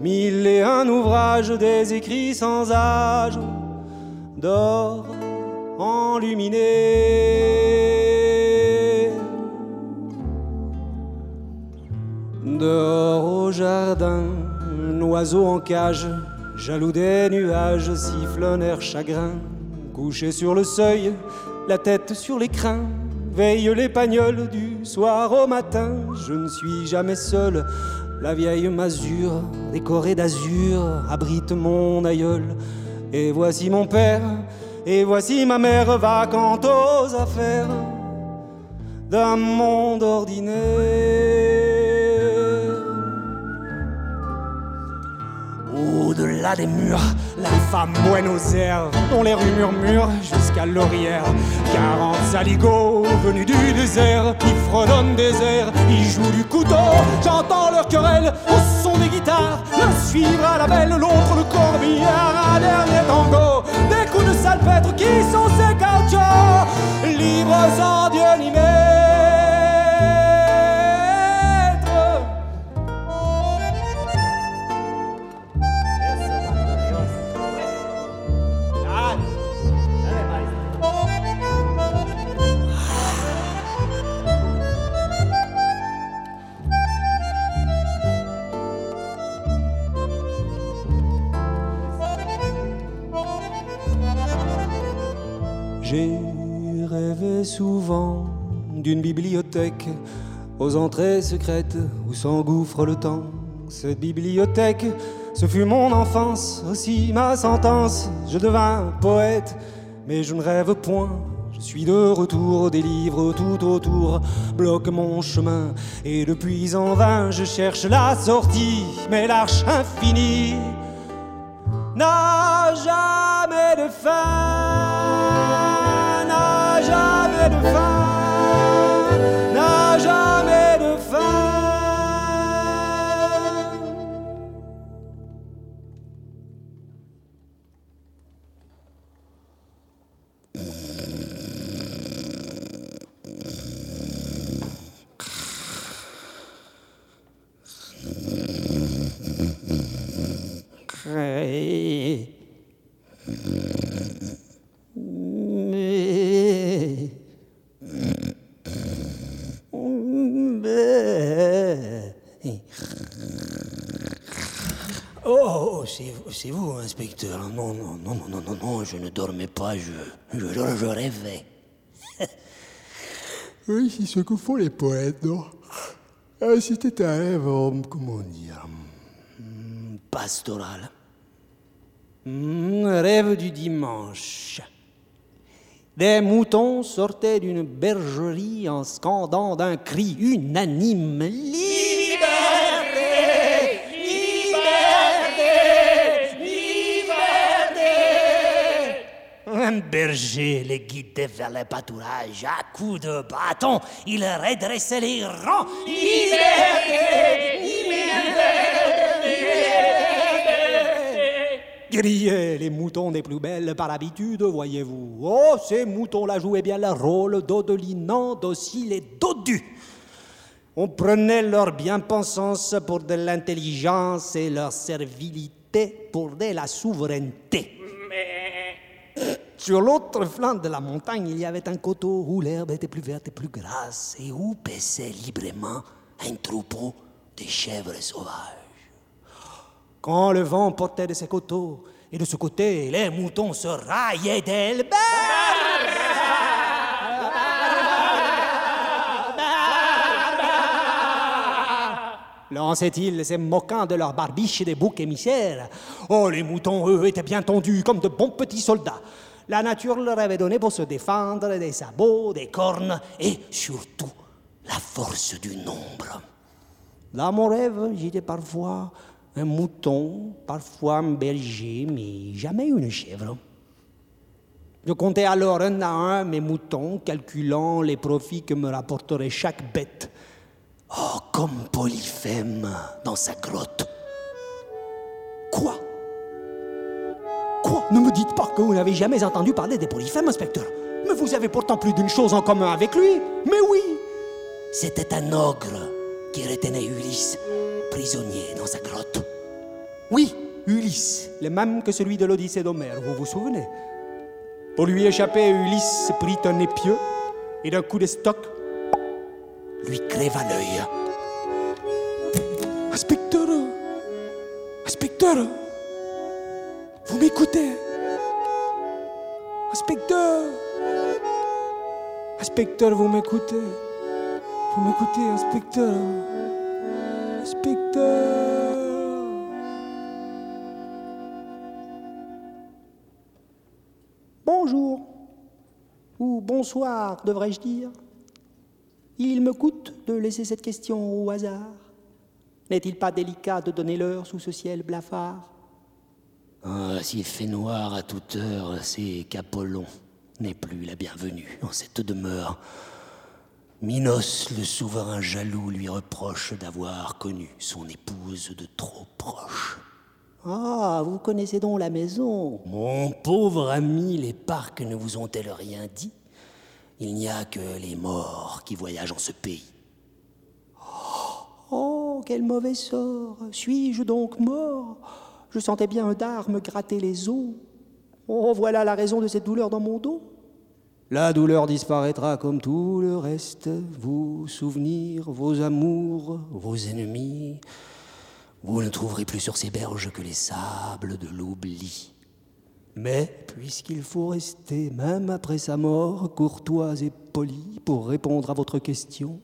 mille et un ouvrages, des écrits sans âge, d'or enluminé. Dehors au jardin, un oiseau en cage, jaloux des nuages, siffle un air chagrin. Couché sur le seuil, la tête sur les crins, veille les pagnoles du soir au matin. Je ne suis jamais seul, la vieille masure, décorée d'azur, abrite mon aïeul. Et voici mon père, et voici ma mère, vacante aux affaires d'un monde ordinaire. Au-delà des murs, la femme Buenos Aires, dont les rues murmurent jusqu'à l'Aurière. 40 saligots venus du désert, qui fredonnent des airs, ils jouent du couteau. J'entends leur querelle au son des guitares, l'un suivra la belle, l'autre le corbillard. Un dernier tango, des coups de salpêtre, qui sont ces gauchos, libres sans Dieu ni maître. souvent d'une bibliothèque aux entrées secrètes où s'engouffre le temps. Cette bibliothèque, ce fut mon enfance, aussi ma sentence. Je devins poète, mais je ne rêve point. Je suis de retour, des livres tout autour bloquent mon chemin. Et depuis en vain, je cherche la sortie, mais l'arche infinie n'a jamais de fin, n'a jamais de fin, n'a jamais de fin. Oh, c'est vous, inspecteur. Non, je ne dormais pas, je rêvais. Oui, c'est ce que font les poètes, non? C'était un rêve, comment dire, pastoral. Rêve du dimanche. Des moutons sortaient d'une bergerie en scandant d'un cri unanime. Liberté! Liberté! Liberté! Un berger les guidait vers les pâturages. À coups de bâton, il redressait les rangs. Liberté! Criaient les moutons des plus belles par habitude, voyez-vous. Oh, ces moutons-là jouaient bien leur rôle d'odolinants, dociles et dodus. On prenait leur bien-pensance pour de l'intelligence et leur servilité pour de la souveraineté. Mais... Sur l'autre flanc de la montagne, il y avait un coteau où l'herbe était plus verte et plus grasse et où paissait librement un troupeau de chèvres sauvages. Quand le vent portait de ce coteau et de ce côté, les moutons se raillaient d'elle. Lançaient-ils se moquant de leurs barbiches des boucs émissaires. Oh, les moutons, eux, étaient bien tendus comme de bons petits soldats. La nature leur avait donné pour se défendre des sabots, des cornes et surtout la force du nombre. Dans mon rêve, j'étais parfois... un mouton, parfois un berger, mais jamais une chèvre. Je comptais alors un à un mes moutons, calculant les profits que me rapporterait chaque bête. Oh, comme Polyphème dans sa grotte. Quoi ? Ne me dites pas que vous n'avez jamais entendu parler des Polyphèmes, inspecteur. Mais vous avez pourtant plus d'une chose en commun avec lui. Mais oui, c'était un ogre qui retenait Ulysse, prisonnier dans sa grotte. Oui, Ulysse, le même que celui de l'Odyssée d'Homère, vous vous souvenez? Pour lui échapper, Ulysse prit un épieu et d'un coup d'estoc, lui creva l'œil. Inspecteur, vous m'écoutez? Inspecteur, vous m'écoutez, inspecteur. Bonjour, ou bonsoir, devrais-je dire. Il me coûte de laisser cette question au hasard. N'est-il pas délicat de donner l'heure sous ce ciel blafard? S'il fait noir à toute heure, c'est qu'Apollon n'est plus la bienvenue en cette demeure. Minos, le souverain jaloux, lui reproche d'avoir connu son épouse de trop proche. Ah, vous connaissez donc la maison. Mon pauvre ami, les parcs ne vous ont-elles rien dit? Il n'y a que les morts qui voyagent en ce pays. Oh, quel mauvais sort! Suis-je donc mort? Je sentais bien un dard me gratter les os. Oh, voilà la raison de cette douleur dans mon dos. La douleur disparaîtra comme tout le reste, vos souvenirs, vos amours, vos ennemis. Vous ne trouverez plus sur ces berges que les sables de l'oubli. Mais puisqu'il faut rester, même après sa mort, courtois et poli pour répondre à votre question,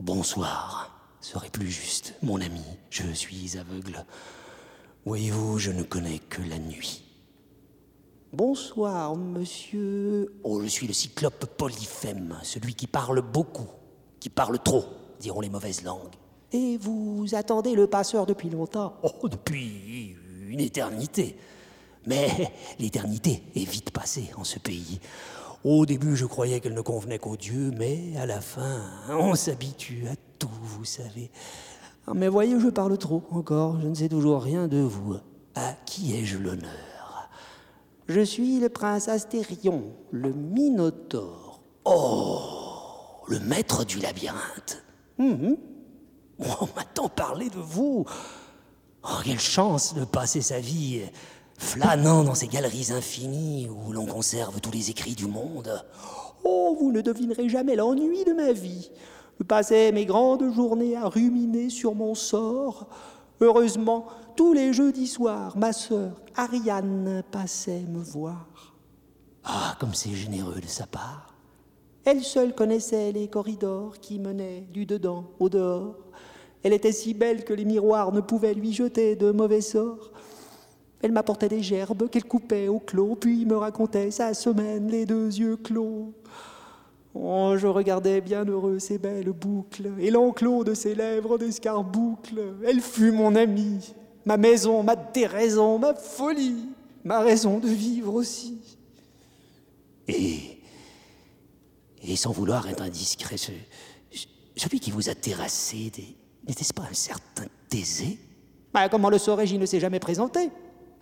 bonsoir serait plus juste, mon ami, je suis aveugle. Voyez-vous, je ne connais que la nuit. Bonsoir, monsieur... Oh, je suis le cyclope Polyphème, celui qui parle beaucoup, qui parle trop, diront les mauvaises langues. Et vous attendez le passeur depuis longtemps? Oh, depuis une éternité. Mais l'éternité est vite passée en ce pays. Au début, je croyais qu'elle ne convenait qu'aux dieux, mais à la fin, on s'habitue à tout, vous savez. Mais voyez, je parle trop encore, je ne sais toujours rien de vous. À qui ai-je l'honneur? Je suis le prince Astérion, le Minotaure. Oh, le maître du labyrinthe. On m'a tant parlé de vous. Oh, quelle chance de passer sa vie flânant dans ces galeries infinies où l'on conserve tous les écrits du monde. Oh, vous ne devinerez jamais l'ennui de ma vie. Je passais mes grandes journées à ruminer sur mon sort. Heureusement, tous les jeudis soirs, ma sœur Ariane passait me voir. Ah, comme c'est généreux de sa part. Elle seule connaissait les corridors qui menaient du dedans au dehors. Elle était si belle que les miroirs ne pouvaient lui jeter de mauvais sorts. Elle m'apportait des gerbes qu'elle coupait au clos, puis me racontait sa semaine, les deux yeux clos. Oh, je regardais bien heureux ses belles boucles, et l'enclos de ses lèvres d'escarboucle. Elle fut mon amie, ma maison, ma déraison, ma folie, ma raison de vivre aussi. Et sans vouloir être indiscret, celui qui vous a terrassé, n'était-ce pas un certain Taizé? Comment le saurais-je? Il ne s'est jamais présenté.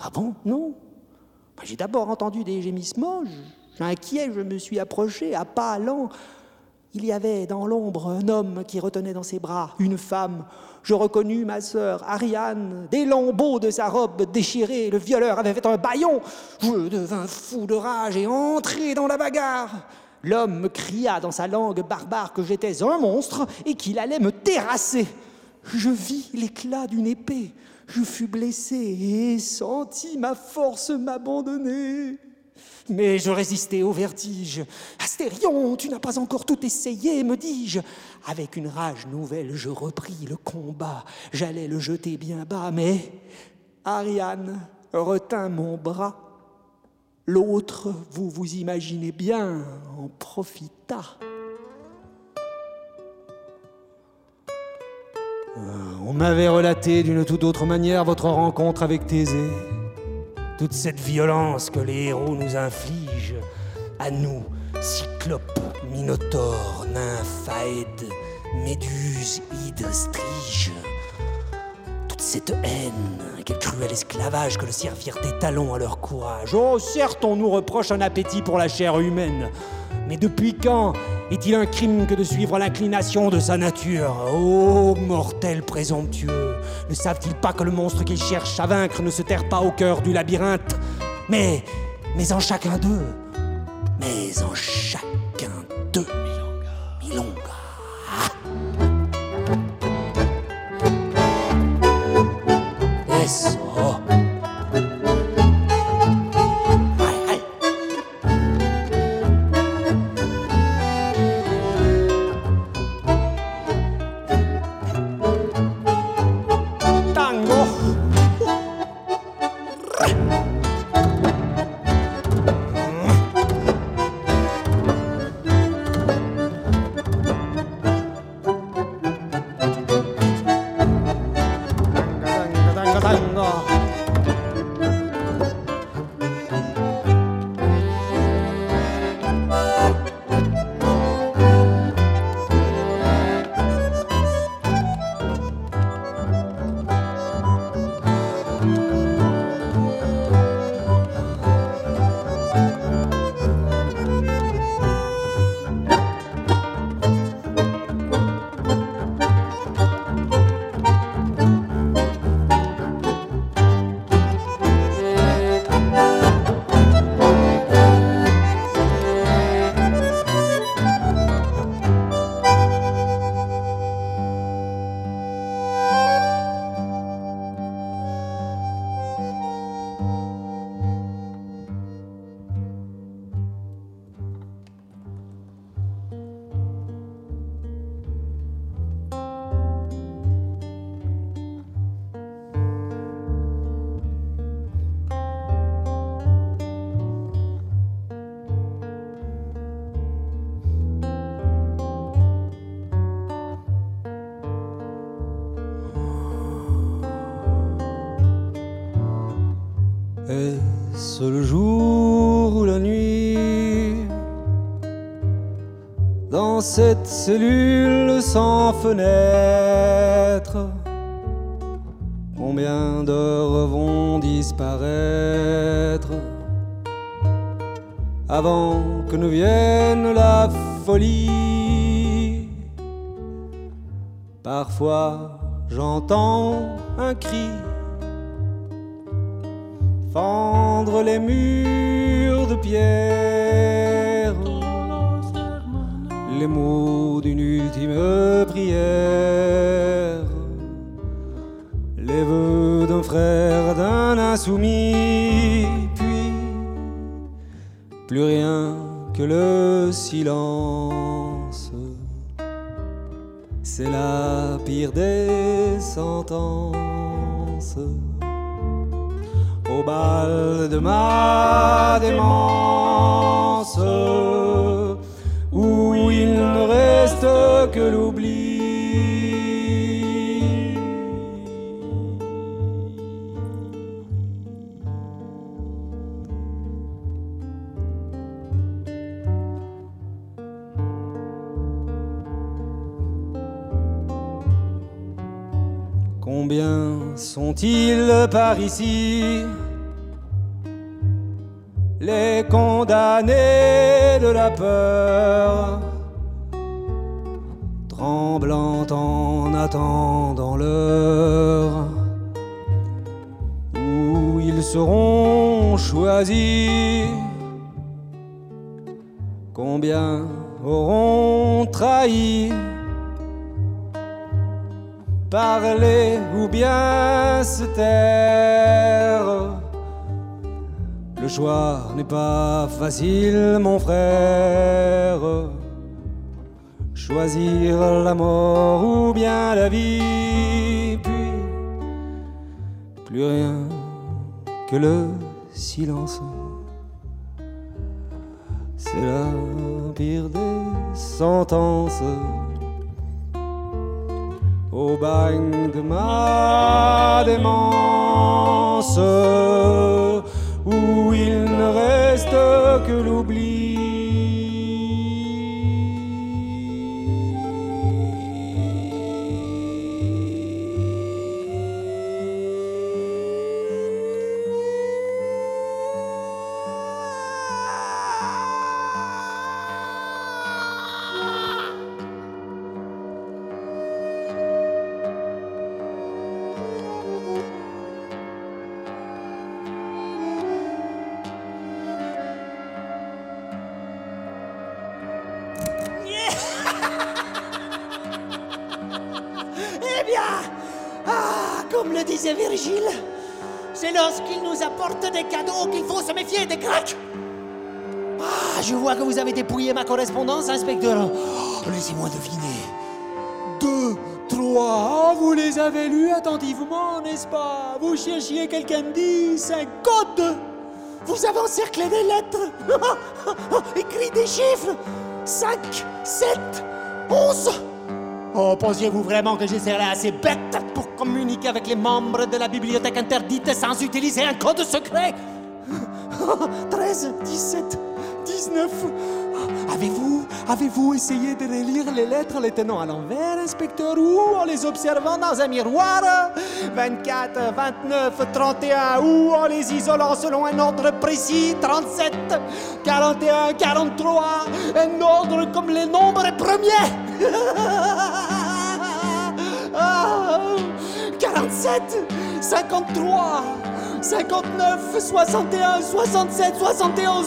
Ah bon? Non. J'ai d'abord entendu des gémissements. Inquiet, je me suis approché à pas lents. Il y avait dans l'ombre un homme qui retenait dans ses bras une femme. Je reconnus ma sœur Ariane. Des lambeaux de sa robe déchirée, le violeur avait fait un bâillon. Je devins fou de rage et entrai dans la bagarre. L'homme me cria dans sa langue barbare que j'étais un monstre et qu'il allait me terrasser. Je vis l'éclat d'une épée. Je fus blessé et sentis ma force m'abandonner. Mais je résistais au vertige. « Astérion, tu n'as pas encore tout essayé, me dis-je. » Avec une rage nouvelle, je repris le combat. J'allais le jeter bien bas, mais Ariane retint mon bras. L'autre, vous vous imaginez bien, en profita. On m'avait relaté d'une toute autre manière votre rencontre avec Thésée. Toute cette violence que les héros nous infligent, à nous, cyclopes, minotaures, nymphaèdes, méduses, hydres, striges. Toute cette haine, quel cruel esclavage que de servir des talons à leur courage. Oh, certes, on nous reproche un appétit pour la chair humaine, mais depuis quand est-il un crime que de suivre l'inclination de sa nature? Ô mortels présomptueux, ne savent-ils pas que le monstre qu'ils cherchent à vaincre ne se terre pas au cœur du labyrinthe? Mais en chacun d'eux, Milonga. Yes. Est-ce le jour ou la nuit? Dans cette cellule sans fenêtre, combien d'heures vont disparaître avant que ne vienne la folie? Parfois j'entends un cri fendre les murs de pierre, les mots d'une ultime prière, les vœux d'un frère, d'un insoumis, puis plus rien que le silence. C'est la pire des sentences. Au bal de ma démence, où il ne reste que l'oubli. Combien sont-ils par ici, les condamnés de la peur, tremblant en attendant l'heure où ils seront choisis? Combien auront trahi, parler ou bien se taire? Le choix n'est pas facile, mon frère. Choisir la mort ou bien la vie, puis plus rien que le silence. C'est la pire des sentences. Au bagne de ma démence, où il ne reste que l'oubli. Virgile, c'est lorsqu'il nous apporte des cadeaux qu'il faut se méfier des Grecs. Ah, je vois que vous avez dépouillé ma correspondance, inspecteur. Oh, laissez-moi deviner. 2, 3, vous les avez lus attentivement, n'est-ce pas? Vous cherchiez quelque indice, un code. Vous avez encerclé des lettres, écrit des chiffres. 5, 7, 11. Oh, pensiez-vous vraiment que je serais assez bête pour communiquer avec les membres de la bibliothèque interdite sans utiliser un code secret? 13, 17, 19... Avez-vous essayé de relire les lettres les tenant à l'envers, inspecteur, ou en les observant dans un miroir? 24, 29, 31, ou en les isolant selon un ordre précis? 37, 41, 43, un ordre comme les nombres premiers. 47, 53, 59, 61, 67, 71,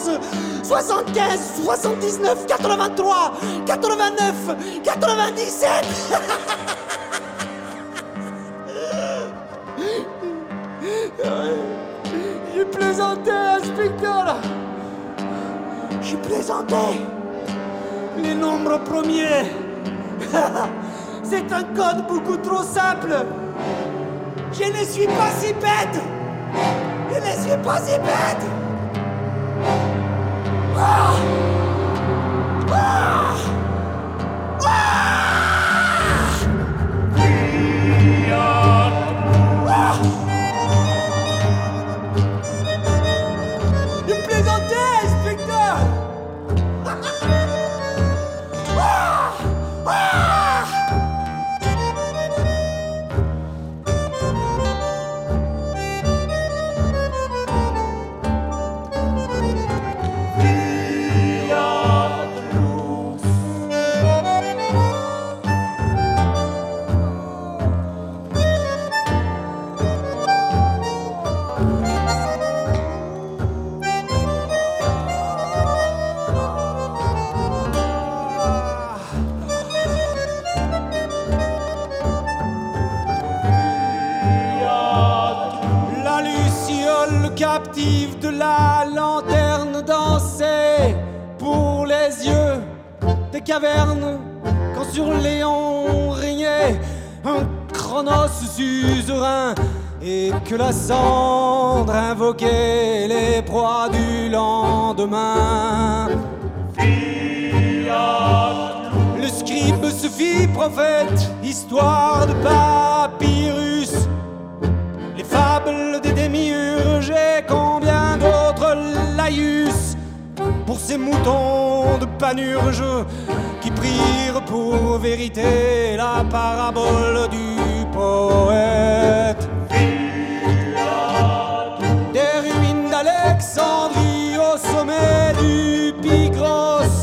75, 79, 83, 89, 97. Je plaisantais, inspecteur. Je plaisantais. Les nombres premiers. C'est un code beaucoup trop simple. Je ne suis pas si bête. Je ne suis pas si bête. Ah! Ah! Ah! Ah! la lanterne dansait pour les yeux des cavernes, quand sur Léon régnait un Chronos suzerain, et que la cendre invoquait les proies du lendemain. Le scribe se fit prophète, histoire de papyrus, les fables des démiurges et combien d'autres laïus, pour ces moutons de panurge qui prirent pour vérité la parabole du poète. Des ruines d'Alexandrie au sommet du Picros,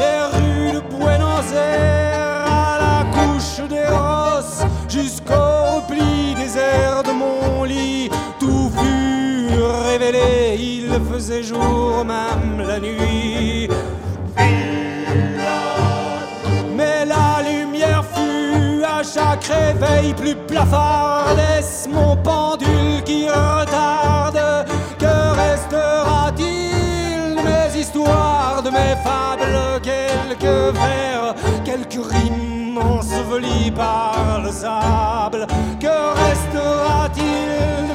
des rues de Buenos Aires à la couche des Rosses, jusqu'au repli désert de mon lit, tout fut révélé, il faisait jour même la nuit. Mais la lumière fut à chaque réveil plus plafard, laisse mon pendule qui retarde, que restera-t-il de mes histoires, de mes fables, quelques vers, quelques rimes ensevelies par le sable, que restera-t-il de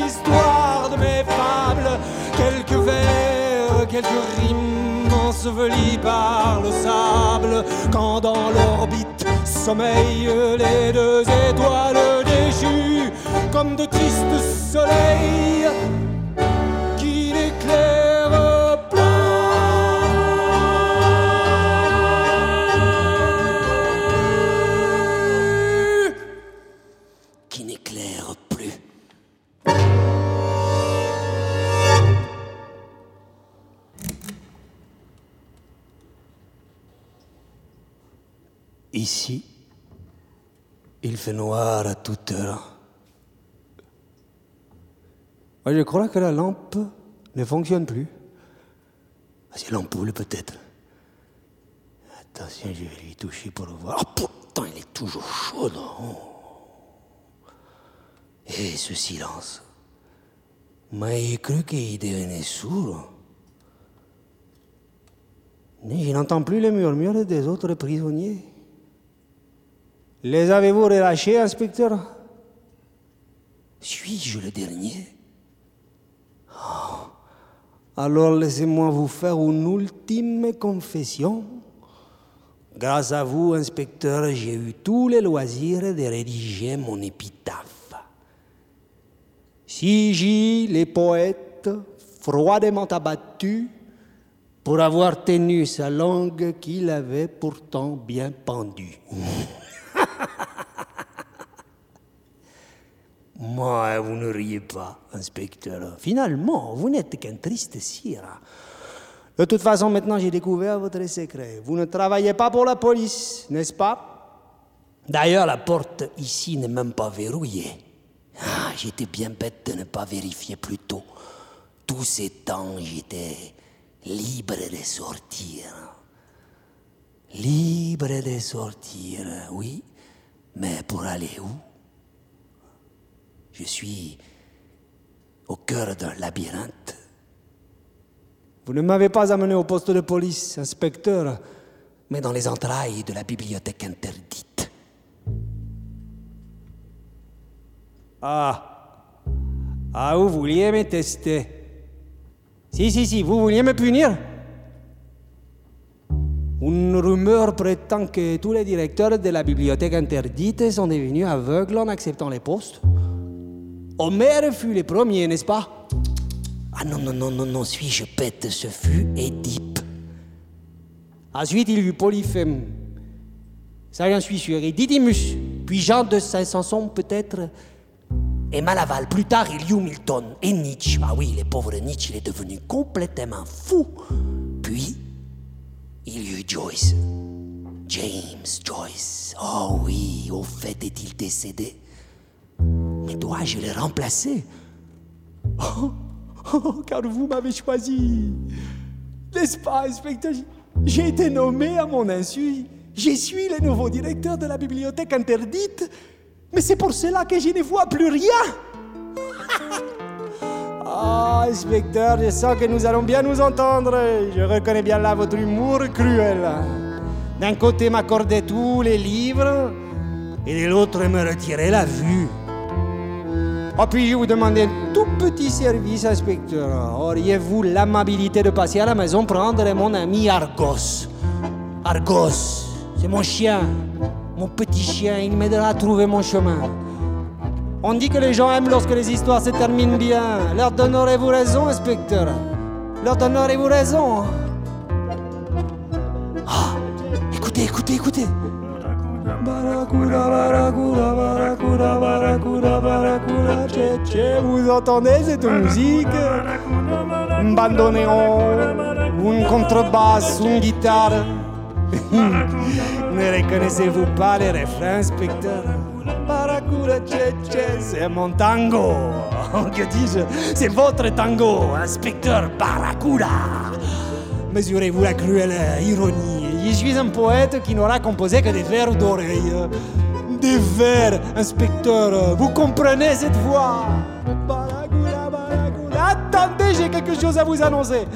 mes histoires, de mes fables, quelques vers, quelques rimes ensevelis par le sable, quand dans l'orbite sommeillent les deux étoiles déchues, comme de tristes soleils qui n'éclairent plus. Qui n'éclairent plus. Ici, il fait noir à toute heure. Je crois que la lampe ne fonctionne plus. C'est l'ampoule, peut-être. Attention, je vais lui toucher pour le voir. Oh, pourtant, il est toujours chaud. Et ce silence. Mais il cru qu'il devenait sourd. Mais je n'entends plus les murmures des autres prisonniers. Les avez-vous relâchés, inspecteur? Suis-je le dernier? Oh. Alors laissez-moi vous faire une ultime confession. Grâce à vous, inspecteur, j'ai eu tous les loisirs de rédiger mon épitaphe. Si j'y, les poètes, froidement abattu, pour avoir tenu sa langue qu'il avait pourtant bien pendue. Moi, vous ne riez pas, inspecteur. Finalement, vous n'êtes qu'un triste sire. De toute façon, maintenant, j'ai découvert votre secret. Vous ne travaillez pas pour la police, n'est-ce pas? D'ailleurs, la porte ici n'est même pas verrouillée. J'étais bien bête de ne pas vérifier plus tôt. Tous ces temps, j'étais libre de sortir. Libre de sortir, oui, mais pour aller où? Je suis au cœur d'un labyrinthe. Vous ne m'avez pas amené au poste de police, inspecteur, mais dans les entrailles de la bibliothèque interdite. Ah, vous vouliez me tester. Si, vous vouliez me punir? Une rumeur prétend que tous les directeurs de la bibliothèque interdite sont devenus aveugles en acceptant les postes. Homère fut le premier, n'est-ce pas? Ah non, suis-je bête, ce fut Édipe. Ensuite, il eut Polyphème. Ça, j'en suis sûr. Et Didymus, puis Jean de Saint-Sanson, peut-être. Et Malaval, plus tard, il y eut Milton et Nietzsche. Ah oui, le pauvre Nietzsche, il est devenu complètement fou. Puis, il y eut Joyce. James Joyce. Oh oui, au fait, est-il décédé? Mais dois-je le remplacer? Car vous m'avez choisi. N'est-ce pas, inspecteur? J'ai été nommé à mon insu. Je suis le nouveau directeur de la bibliothèque interdite. Mais c'est pour cela que je ne vois plus rien. Ah, inspecteur, je sens que nous allons bien nous entendre. Je reconnais bien là votre humour cruel. D'un côté m'accordait tous les livres, et de l'autre me retirait la vue. Oh, puis je vous demandais un tout petit service, inspecteur. Auriez-vous l'amabilité de passer à la maison prendre mon ami Argos? Argos, c'est mon chien, mon petit chien, il m'aidera à trouver mon chemin. On dit que les gens aiment lorsque les histoires se terminent bien. Leur donnerez-vous raison, inspecteur? Leur donnerez-vous raison? Ah, écoutez, écoutez, écoutez. Barracuda, barracuda, barracuda, barracuda, barracuda, tché, vous entendez cette musique? Un bandoneon, une contrebasse, une guitare. Ne reconnaissez-vous pas les refrains, inspecteur? Barracuda, tché, c'est mon tango. Que dis-je? C'est votre tango, inspecteur Barracuda. Mesurez-vous la cruelle ironie. Je suis un poète qui n'aura composé que des vers d'oreille. Des vers, inspecteur, vous comprenez cette voix? Barracuda, barracuda. Attendez, j'ai quelque chose à vous annoncer.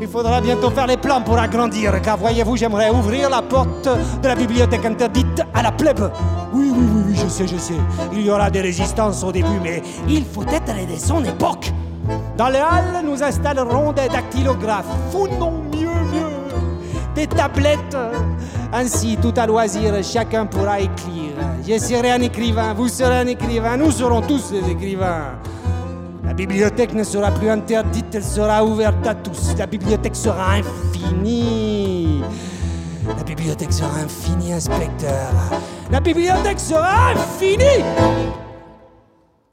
Il faudra bientôt faire les plans pour agrandir, car voyez-vous, j'aimerais ouvrir la porte de la bibliothèque interdite à la plèbe. Oui, oui, oui, je sais, je sais. Il y aura des résistances au début, mais il faut être de son époque. Dans les halles, nous installerons des dactylographes. Foutons mieux. Des tablettes. Ainsi, tout à loisir, chacun pourra écrire. Je serai un écrivain, vous serez un écrivain, nous serons tous des écrivains. La bibliothèque ne sera plus interdite, elle sera ouverte à tous. La bibliothèque sera infinie. La bibliothèque sera infinie, inspecteur. La bibliothèque sera infinie.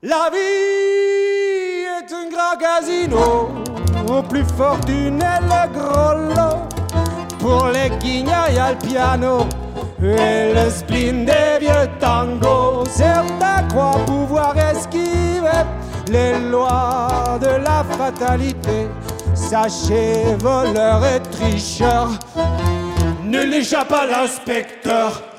La vie est un grand casino. Au plus fortuné, le gros lot. Pour les guignols, y'a le piano et le spleen des vieux tangos. Certains croient pouvoir esquiver les lois de la fatalité. Sachez, voleurs et tricheurs, ne l'échappe à l'inspecteur.